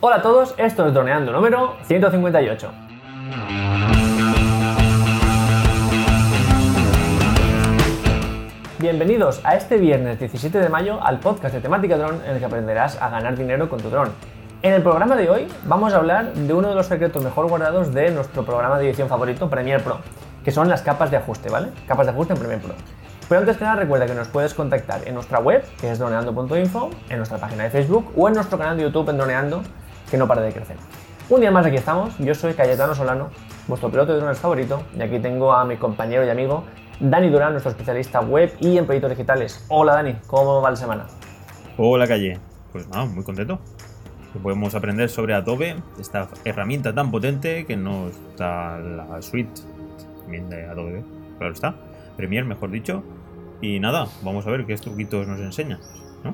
Hola a todos, esto es Droneando número 158. Bienvenidos a este viernes 17 de mayo al podcast de temática dron en el que aprenderás a ganar dinero con tu dron. En el programa de hoy vamos a hablar de uno de los secretos mejor guardados de nuestro programa de edición favorito, Premiere Pro, que son las capas de ajuste, ¿vale? Capas de ajuste en Premiere Pro. Pero antes que nada recuerda que nos puedes contactar en nuestra web, que es droneando.info, en nuestra página de Facebook o en nuestro canal de YouTube en Droneando, que no para de crecer. Un día más aquí estamos, yo soy Cayetano Solano, vuestro piloto de drones favorito, y aquí tengo a mi compañero y amigo Dani Durán, nuestro especialista web y en proyectos digitales. Hola Dani, ¿cómo va la semana? Hola Calle, pues nada, muy contento. Podemos aprender sobre Adobe, esta herramienta tan potente que nos da la suite también de Adobe, claro está, Premiere mejor dicho, y nada, vamos a ver qué truquitos nos enseña, ¿no?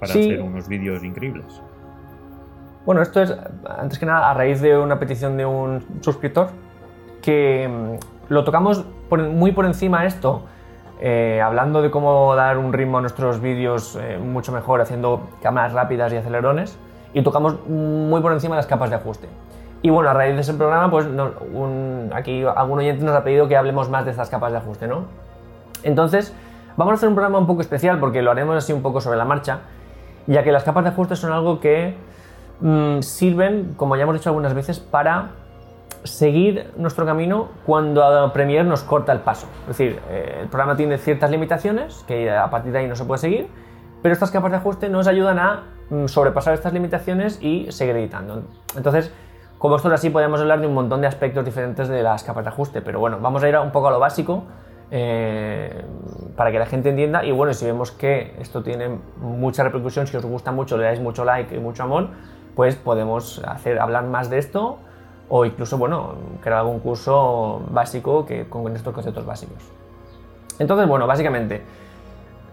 Para hacer unos vídeos increíbles. Bueno, esto es, antes que nada, a raíz de una petición de un suscriptor que lo tocamos muy por encima esto, hablando de cómo dar un ritmo a nuestros vídeos mucho mejor haciendo cámaras rápidas y acelerones, y tocamos muy por encima las capas de ajuste. Y bueno, a raíz de ese programa, pues aquí algún oyente nos ha pedido que hablemos más de estas capas de ajuste, ¿no? Entonces, vamos a hacer un programa un poco especial porque lo haremos así un poco sobre la marcha, ya que las capas de ajuste son algo que sirven, como ya hemos dicho algunas veces, para seguir nuestro camino cuando Premiere nos corta el paso. Es decir, el programa tiene ciertas limitaciones que a partir de ahí no se puede seguir, pero estas capas de ajuste nos ayudan a sobrepasar estas limitaciones y seguir editando. Entonces, como esto es así, podemos hablar de un montón de aspectos diferentes de las capas de ajuste, pero bueno, vamos a ir un poco a lo básico para que la gente entienda. Y bueno, si vemos que esto tiene mucha repercusión, si os gusta mucho, le dais mucho like y mucho amor, pues podemos hablar más de esto o incluso, bueno, crear algún curso básico con estos conceptos básicos. Entonces, bueno, básicamente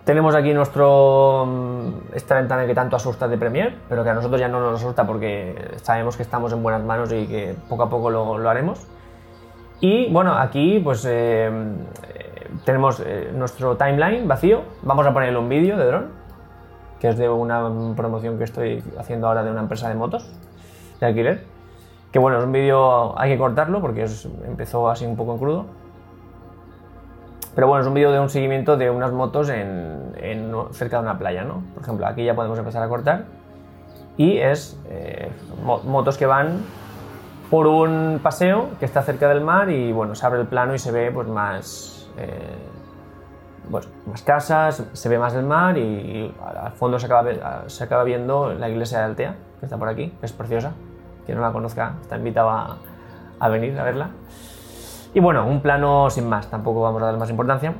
tenemos aquí esta ventana que tanto asusta de Premiere, pero que a nosotros ya no nos asusta porque sabemos que estamos en buenas manos y que poco a poco lo haremos. Y bueno, aquí pues tenemos nuestro timeline vacío. Vamos a ponerle un vídeo de dron, que es de una promoción que estoy haciendo ahora de una empresa de motos de alquiler, que bueno, es un vídeo, hay que cortarlo porque empezó así un poco en crudo. Pero bueno, es un vídeo de un seguimiento de unas motos cerca de una playa, ¿no? Por ejemplo, aquí ya podemos empezar a cortar. Y es motos que van por un paseo que está cerca del mar y bueno, se abre el plano y se ve pues más casas, se ve más del mar y al fondo se acaba viendo la iglesia de Altea, que está por aquí, que es preciosa. Quien no la conozca está invitado a venir a verla. Y bueno, un plano sin más, tampoco vamos a dar más importancia.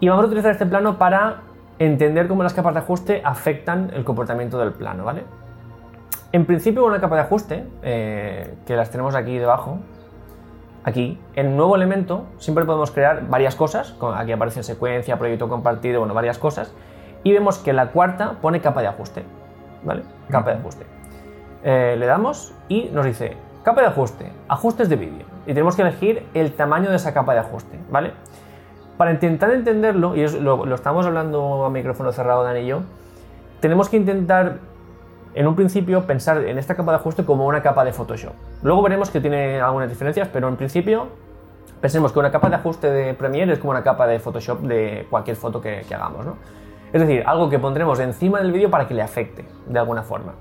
Y vamos a utilizar este plano para entender cómo las capas de ajuste afectan el comportamiento del plano, ¿vale? En principio, una capa de ajuste, que las tenemos aquí debajo, aquí, en nuevo elemento, siempre podemos crear varias cosas. Aquí aparece secuencia, proyecto compartido, bueno, varias cosas. Y vemos que la cuarta pone capa de ajuste, ¿vale? Capa de ajuste. Le damos y nos dice capa de ajuste, ajustes de vídeo. Y tenemos que elegir el tamaño de esa capa de ajuste, ¿vale? Para intentar entenderlo, y lo estamos hablando a micrófono cerrado Dani y yo, tenemos que intentar, en un principio, pensar en esta capa de ajuste como una capa de Photoshop. Luego veremos que tiene algunas diferencias, pero en principio pensemos que una capa de ajuste de Premiere es como una capa de Photoshop de cualquier foto que hagamos, ¿no? Es decir, algo que pondremos encima del vídeo para que le afecte de alguna forma.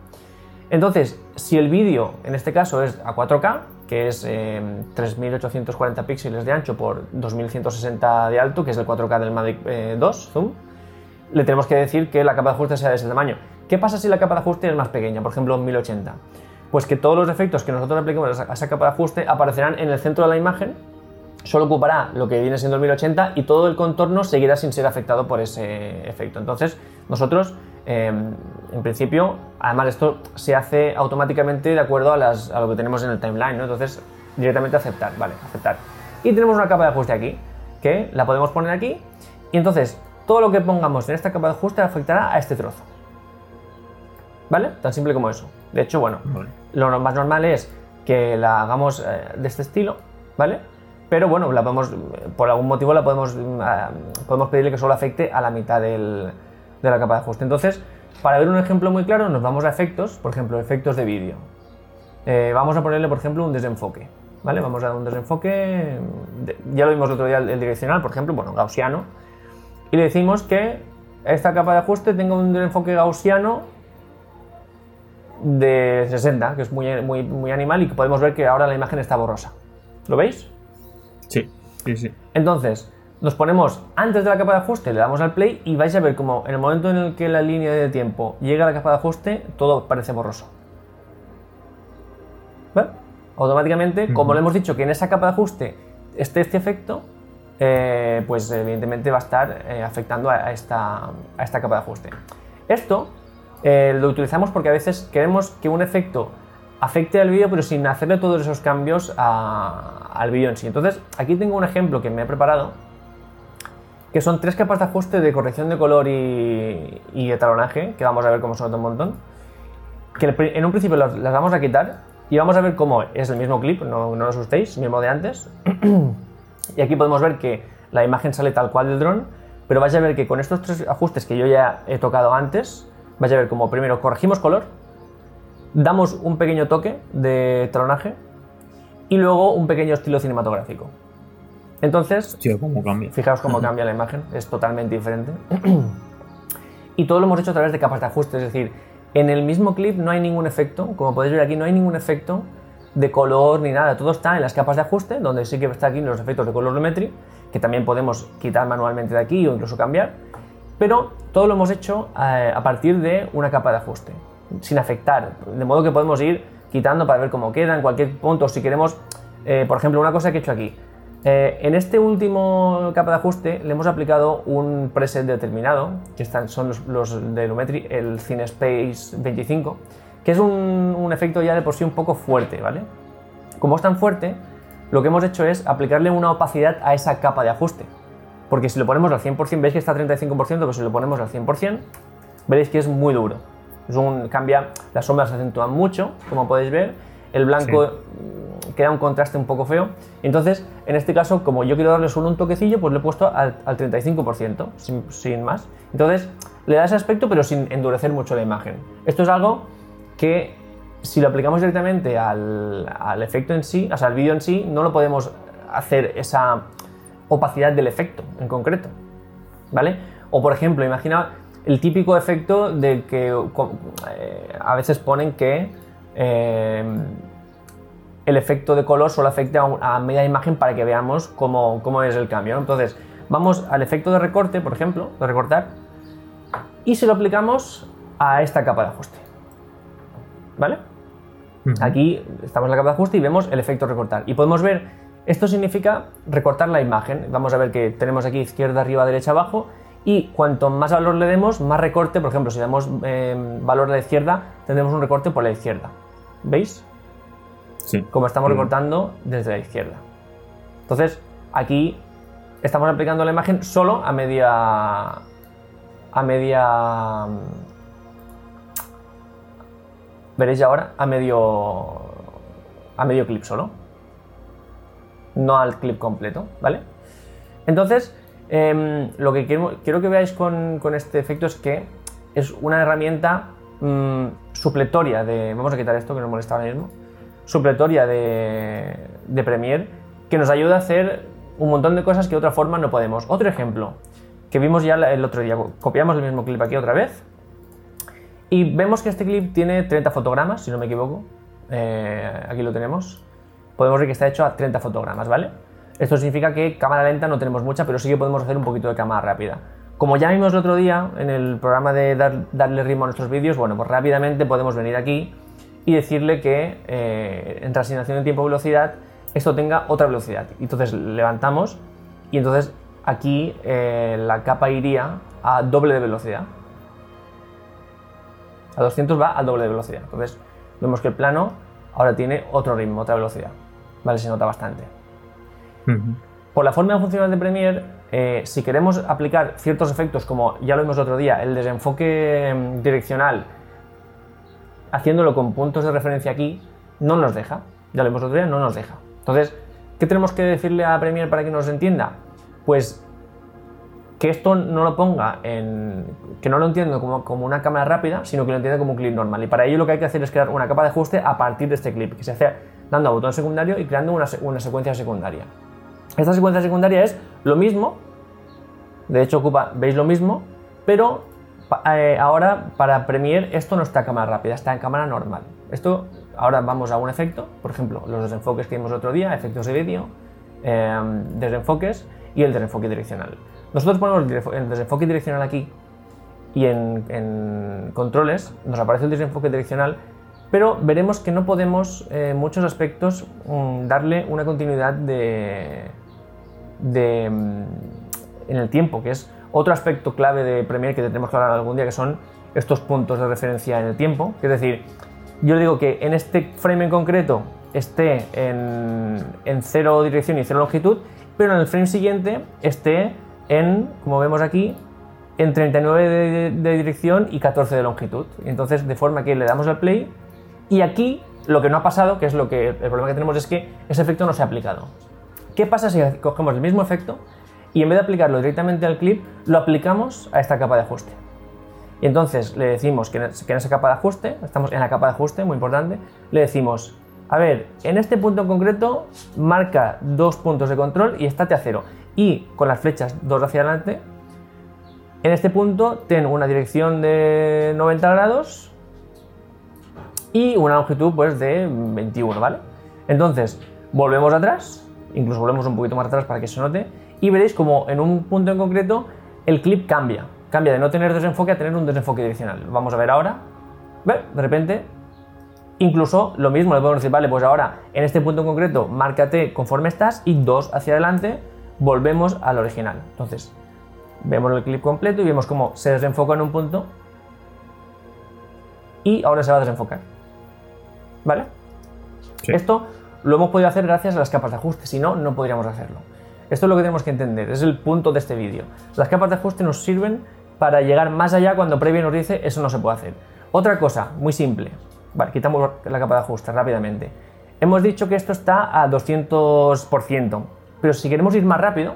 Entonces, si el vídeo, en este caso, es a 4K, que es 3840 píxeles de ancho por 2160 de alto, que es el 4K del Mavic 2 Zoom, le tenemos que decir que la capa de ajuste sea de ese tamaño. ¿Qué pasa si la capa de ajuste es más pequeña, por ejemplo 1080? Pues que todos los efectos que nosotros apliquemos a esa capa de ajuste aparecerán en el centro de la imagen, solo ocupará lo que viene siendo el 1080 y todo el contorno seguirá sin ser afectado por ese efecto. Entonces, nosotros, en principio, además esto se hace automáticamente de acuerdo a lo que tenemos en el timeline, ¿no? Entonces, directamente aceptar, vale, aceptar. Y tenemos una capa de ajuste aquí, que la podemos poner aquí, y entonces todo lo que pongamos en esta capa de ajuste afectará a este trozo. ¿Vale? Tan simple como eso. De hecho, bueno, lo más normal es que la hagamos de este estilo, ¿vale? Pero bueno, por algún motivo podemos pedirle que solo afecte a la mitad de la capa de ajuste. Entonces, para ver un ejemplo muy claro, nos vamos a efectos, por ejemplo, efectos de vídeo. Vamos a ponerle, por ejemplo, un desenfoque, ¿vale? Vamos a dar un desenfoque, ya lo vimos el otro día, el direccional, por ejemplo, bueno, gaussiano, y le decimos que esta capa de ajuste tenga un desenfoque gaussiano de 60, que es muy, muy, muy animal, y que podemos ver que ahora la imagen está borrosa. ¿Lo veis? Sí, sí, sí. Entonces, nos ponemos antes de la capa de ajuste, le damos al play y vais a ver como en el momento en el que la línea de tiempo llega a la capa de ajuste, todo parece borroso. ¿Vale? Automáticamente, como le hemos dicho que en esa capa de ajuste esté este efecto, pues evidentemente va a estar afectando a esta capa de ajuste. Esto lo utilizamos porque a veces queremos que un efecto afecte al vídeo pero sin hacerle todos esos cambios al vídeo en sí. Entonces aquí tengo un ejemplo que me he preparado, que son 3 capas de ajuste de corrección de color y etalonaje, que vamos a ver cómo se nota un montón, que en un principio las vamos a quitar y vamos a ver cómo es el mismo clip, no os asustéis, mismo de antes. Y aquí podemos ver que la imagen sale tal cual del dron, pero vais a ver que con estos 3 ajustes que yo ya he tocado antes, vais a ver cómo primero corregimos color, damos un pequeño toque de tronaje y luego un pequeño estilo cinematográfico. Entonces, sí, ¿cómo cambia? Fijaos cómo cambia la imagen, es totalmente diferente. Y todo lo hemos hecho a través de capas de ajuste, es decir, en el mismo clip no hay ningún efecto, como podéis ver aquí no hay ningún efecto de color ni nada, todo está en las capas de ajuste, donde sí que está aquí los efectos de color Lumetri, que también podemos quitar manualmente de aquí o incluso cambiar, pero todo lo hemos hecho a partir de una capa de ajuste, sin afectar, de modo que podemos ir quitando para ver cómo queda en cualquier punto. Si queremos, por ejemplo, una cosa que he hecho aquí, en este último capa de ajuste le hemos aplicado un preset determinado, que son los de Lumetri, el CineSpace 25, que es un efecto ya de por sí un poco fuerte, ¿vale? Como es tan fuerte, lo que hemos hecho es aplicarle una opacidad a esa capa de ajuste, porque si lo ponemos al 100%, veis que está al 35%, pero si lo ponemos al 100%, veréis que es muy duro, cambia, las sombras se acentúan mucho, como podéis ver, el blanco... Sí. Queda un contraste un poco feo. Entonces, en este caso, como yo quiero darle solo un toquecillo, pues lo he puesto al 35%, sin más. Entonces, le da ese aspecto, pero sin endurecer mucho la imagen. Esto es algo que, si lo aplicamos directamente al efecto en sí, o sea, al vídeo en sí, no lo podemos hacer esa opacidad del efecto en concreto, ¿vale? O, por ejemplo, imagina el típico efecto de que a veces ponen que... el efecto de color solo afecta a media imagen para que veamos cómo es el cambio, ¿no? Entonces, vamos al efecto de recorte, por ejemplo, de recortar, y se lo aplicamos a esta capa de ajuste, ¿vale? Aquí estamos en la capa de ajuste y vemos el efecto recortar. Y podemos ver, esto significa recortar la imagen. Vamos a ver que tenemos aquí izquierda, arriba, derecha, abajo, y cuanto más valor le demos, más recorte. Por ejemplo, si damos valor a la izquierda, tendremos un recorte por la izquierda, ¿veis? Sí. Como estamos recortando desde la izquierda. Entonces, aquí estamos aplicando la imagen solo a media. Veréis ahora a medio clip solo, no al clip completo, ¿vale? Entonces, lo que quiero que veáis con este efecto es que es una herramienta supletoria de. Vamos a quitar esto que nos molesta ahora mismo. Supletoria de Premiere, que nos ayuda a hacer un montón de cosas que de otra forma no podemos. Otro ejemplo, que vimos ya el otro día, copiamos el mismo clip aquí otra vez, y vemos que este clip tiene 30 fotogramas, si no me equivoco, aquí lo tenemos, podemos ver que está hecho a 30 fotogramas, ¿vale? Esto significa que cámara lenta no tenemos mucha, pero sí que podemos hacer un poquito de cámara rápida. Como ya vimos el otro día, en el programa de darle ritmo a nuestros vídeos, bueno, pues rápidamente podemos venir aquí y decirle que en reasignación de tiempo-velocidad esto tenga otra velocidad. Entonces levantamos y entonces aquí la capa iría a doble de velocidad. A 200 va a doble de velocidad. Entonces vemos que el plano ahora tiene otro ritmo, otra velocidad. Vale, se nota bastante. Por la forma de funcionar de Premiere, si queremos aplicar ciertos efectos, como ya lo vimos el otro día, el desenfoque direccional, haciéndolo con puntos de referencia aquí, no nos deja, ya lo hemos otro día, no nos deja. Entonces, ¿qué tenemos que decirle a Premiere para que nos entienda? Pues que esto no lo ponga en, que no lo entiendo como una cámara rápida, sino que lo entienda como un clip normal. Y para ello lo que hay que hacer es crear una capa de ajuste a partir de este clip, que se hace dando a botón secundario y creando una secuencia secundaria. Esta secuencia secundaria es lo mismo, de hecho ocupa, veis lo mismo, pero ahora para Premiere esto no está en cámara rápida, está en cámara normal. Esto, ahora vamos a un efecto, por ejemplo, los desenfoques que vimos el otro día, efectos de vídeo, desenfoques y el desenfoque direccional. Nosotros ponemos el desenfoque direccional aquí y en controles nos aparece el desenfoque direccional, pero veremos que no podemos en muchos aspectos darle una continuidad en el tiempo, que es otro aspecto clave de Premiere que tendremos que hablar algún día, que son estos puntos de referencia en el tiempo. Es decir, yo digo que en este frame en concreto esté en cero dirección y cero longitud, pero en el frame siguiente esté en, como vemos aquí, en 39 de dirección y 14 de longitud. Entonces, de forma que le damos al play y aquí lo que no ha pasado, que es lo que el problema que tenemos, es que ese efecto no se ha aplicado. ¿Qué pasa si cogemos el mismo efecto y en vez de aplicarlo directamente al clip, lo aplicamos a esta capa de ajuste? Y entonces le decimos que en esa capa de ajuste, estamos en la capa de ajuste, muy importante, le decimos, a ver, en este punto en concreto marca dos puntos de control y estate a cero. Y con las flechas 2 hacia adelante, en este punto ten una dirección de 90 grados y una longitud pues de 21, ¿vale? Entonces volvemos atrás, incluso volvemos un poquito más atrás para que se note, y veréis como en un punto en concreto el clip cambia de no tener desenfoque a tener un desenfoque direccional. Vamos a ver ahora, ¿ve? De repente, incluso lo mismo, le podemos decir, vale, pues ahora en este punto en concreto márcate conforme estás y 2 hacia adelante, volvemos al original. Entonces vemos el clip completo y vemos cómo se desenfoca en un punto y ahora se va a desenfocar, ¿vale? Sí. Esto lo hemos podido hacer gracias a las capas de ajuste, si no, no podríamos hacerlo. Esto es lo que tenemos que entender, es el punto de este vídeo. Las capas de ajuste nos sirven para llegar más allá cuando Premiere nos dice eso no se puede hacer. Otra cosa, muy simple, vale, quitamos la capa de ajuste rápidamente. Hemos dicho que esto está a 200%, pero si queremos ir más rápido,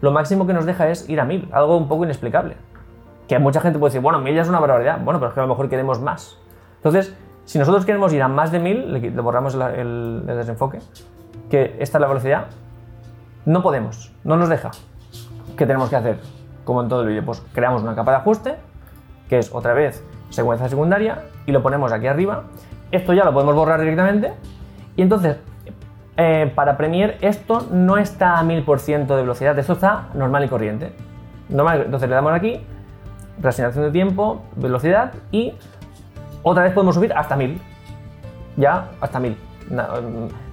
lo máximo que nos deja es ir a 1000, algo un poco inexplicable. Que mucha gente puede decir, bueno, 1000 ya es una barbaridad, bueno, pero es que a lo mejor queremos más. Entonces, si nosotros queremos ir a más de 1000, le borramos el desenfoque, que esta es la velocidad, no podemos, no nos deja. ¿Qué tenemos que hacer? Como en todo el vídeo, pues creamos una capa de ajuste, que es otra vez secuencia secundaria, y lo ponemos aquí arriba. Esto ya lo podemos borrar directamente, y entonces, para Premiere esto no está a 1000% de velocidad, esto está normal y corriente. Normal, entonces le damos aquí, reasignación de tiempo, velocidad y otra vez podemos subir hasta 1000. Ya hasta 1000.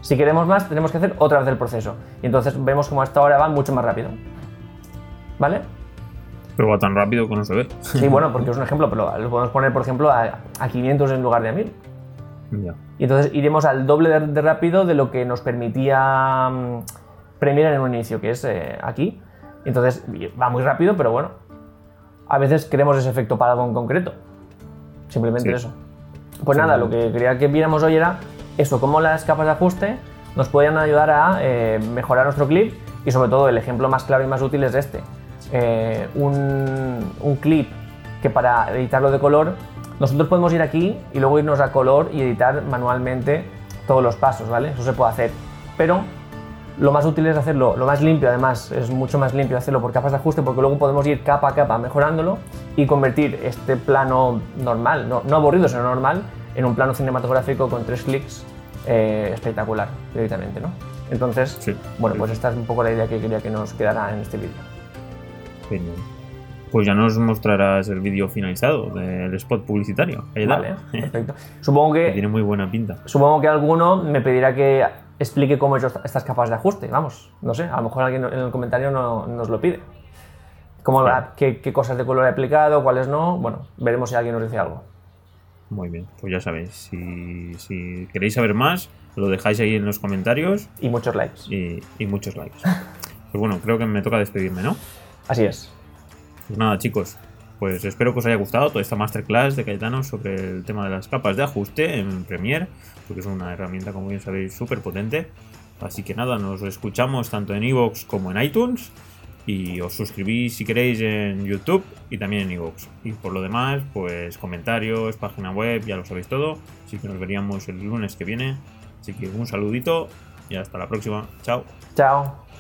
Si queremos más tenemos que hacer otra vez el proceso. Y entonces vemos como hasta ahora va mucho más rápido. ¿Vale? Pero va tan rápido que no se ve. Sí, bueno, porque es un ejemplo, pero lo podemos poner por ejemplo a 500 en lugar de a 1000. Ya. Y entonces iremos al doble de rápido de lo que nos permitía Premiere en un inicio, que es aquí. Entonces va muy rápido, pero bueno, a veces queremos ese efecto para algo en concreto. Simplemente sí. Eso. Pues nada, lo que quería que viéramos hoy era eso, cómo las capas de ajuste nos podían ayudar a mejorar nuestro clip y sobre todo el ejemplo más claro y más útil es este. Un clip que para editarlo de color nosotros podemos ir aquí y luego irnos a color y editar manualmente todos los pasos, ¿vale? Eso se puede hacer, pero lo más útil es hacerlo, lo más limpio además, es mucho más limpio hacerlo por capas de ajuste porque luego podemos ir capa a capa mejorándolo y convertir este plano normal, no aburrido, sino normal, en un plano cinematográfico con 3 clics espectacular, directamente, ¿no? Entonces, sí, bueno, sí. Pues esta es un poco la idea que quería que nos quedara en este vídeo. Genial. Pues ya nos mostrarás el vídeo finalizado del spot publicitario. Vale, perfecto. Supongo que tiene muy buena pinta. Supongo que alguno me pedirá que explique cómo he hecho estas capas de ajuste. Vamos, no sé, a lo mejor alguien en el comentario nos lo pide. Cómo, claro. qué cosas de color he aplicado, cuáles no. Bueno, veremos si alguien nos dice algo. Muy bien, pues ya sabéis. Si queréis saber más, lo dejáis ahí en los comentarios. Y muchos likes. Y muchos likes. Pues bueno, creo que me toca despedirme, ¿no? Así es. Pues nada chicos, pues espero que os haya gustado toda esta masterclass de Cayetano sobre el tema de las capas de ajuste en Premiere, porque es una herramienta como bien sabéis súper potente, así que nada, nos escuchamos tanto en iVoox como en iTunes Y os suscribís si queréis en YouTube y también en iVoox. Y por lo demás, pues comentarios, página web, ya lo sabéis todo. Así que nos veríamos el lunes que viene. Así que un saludito y hasta la próxima. Chao. Chao.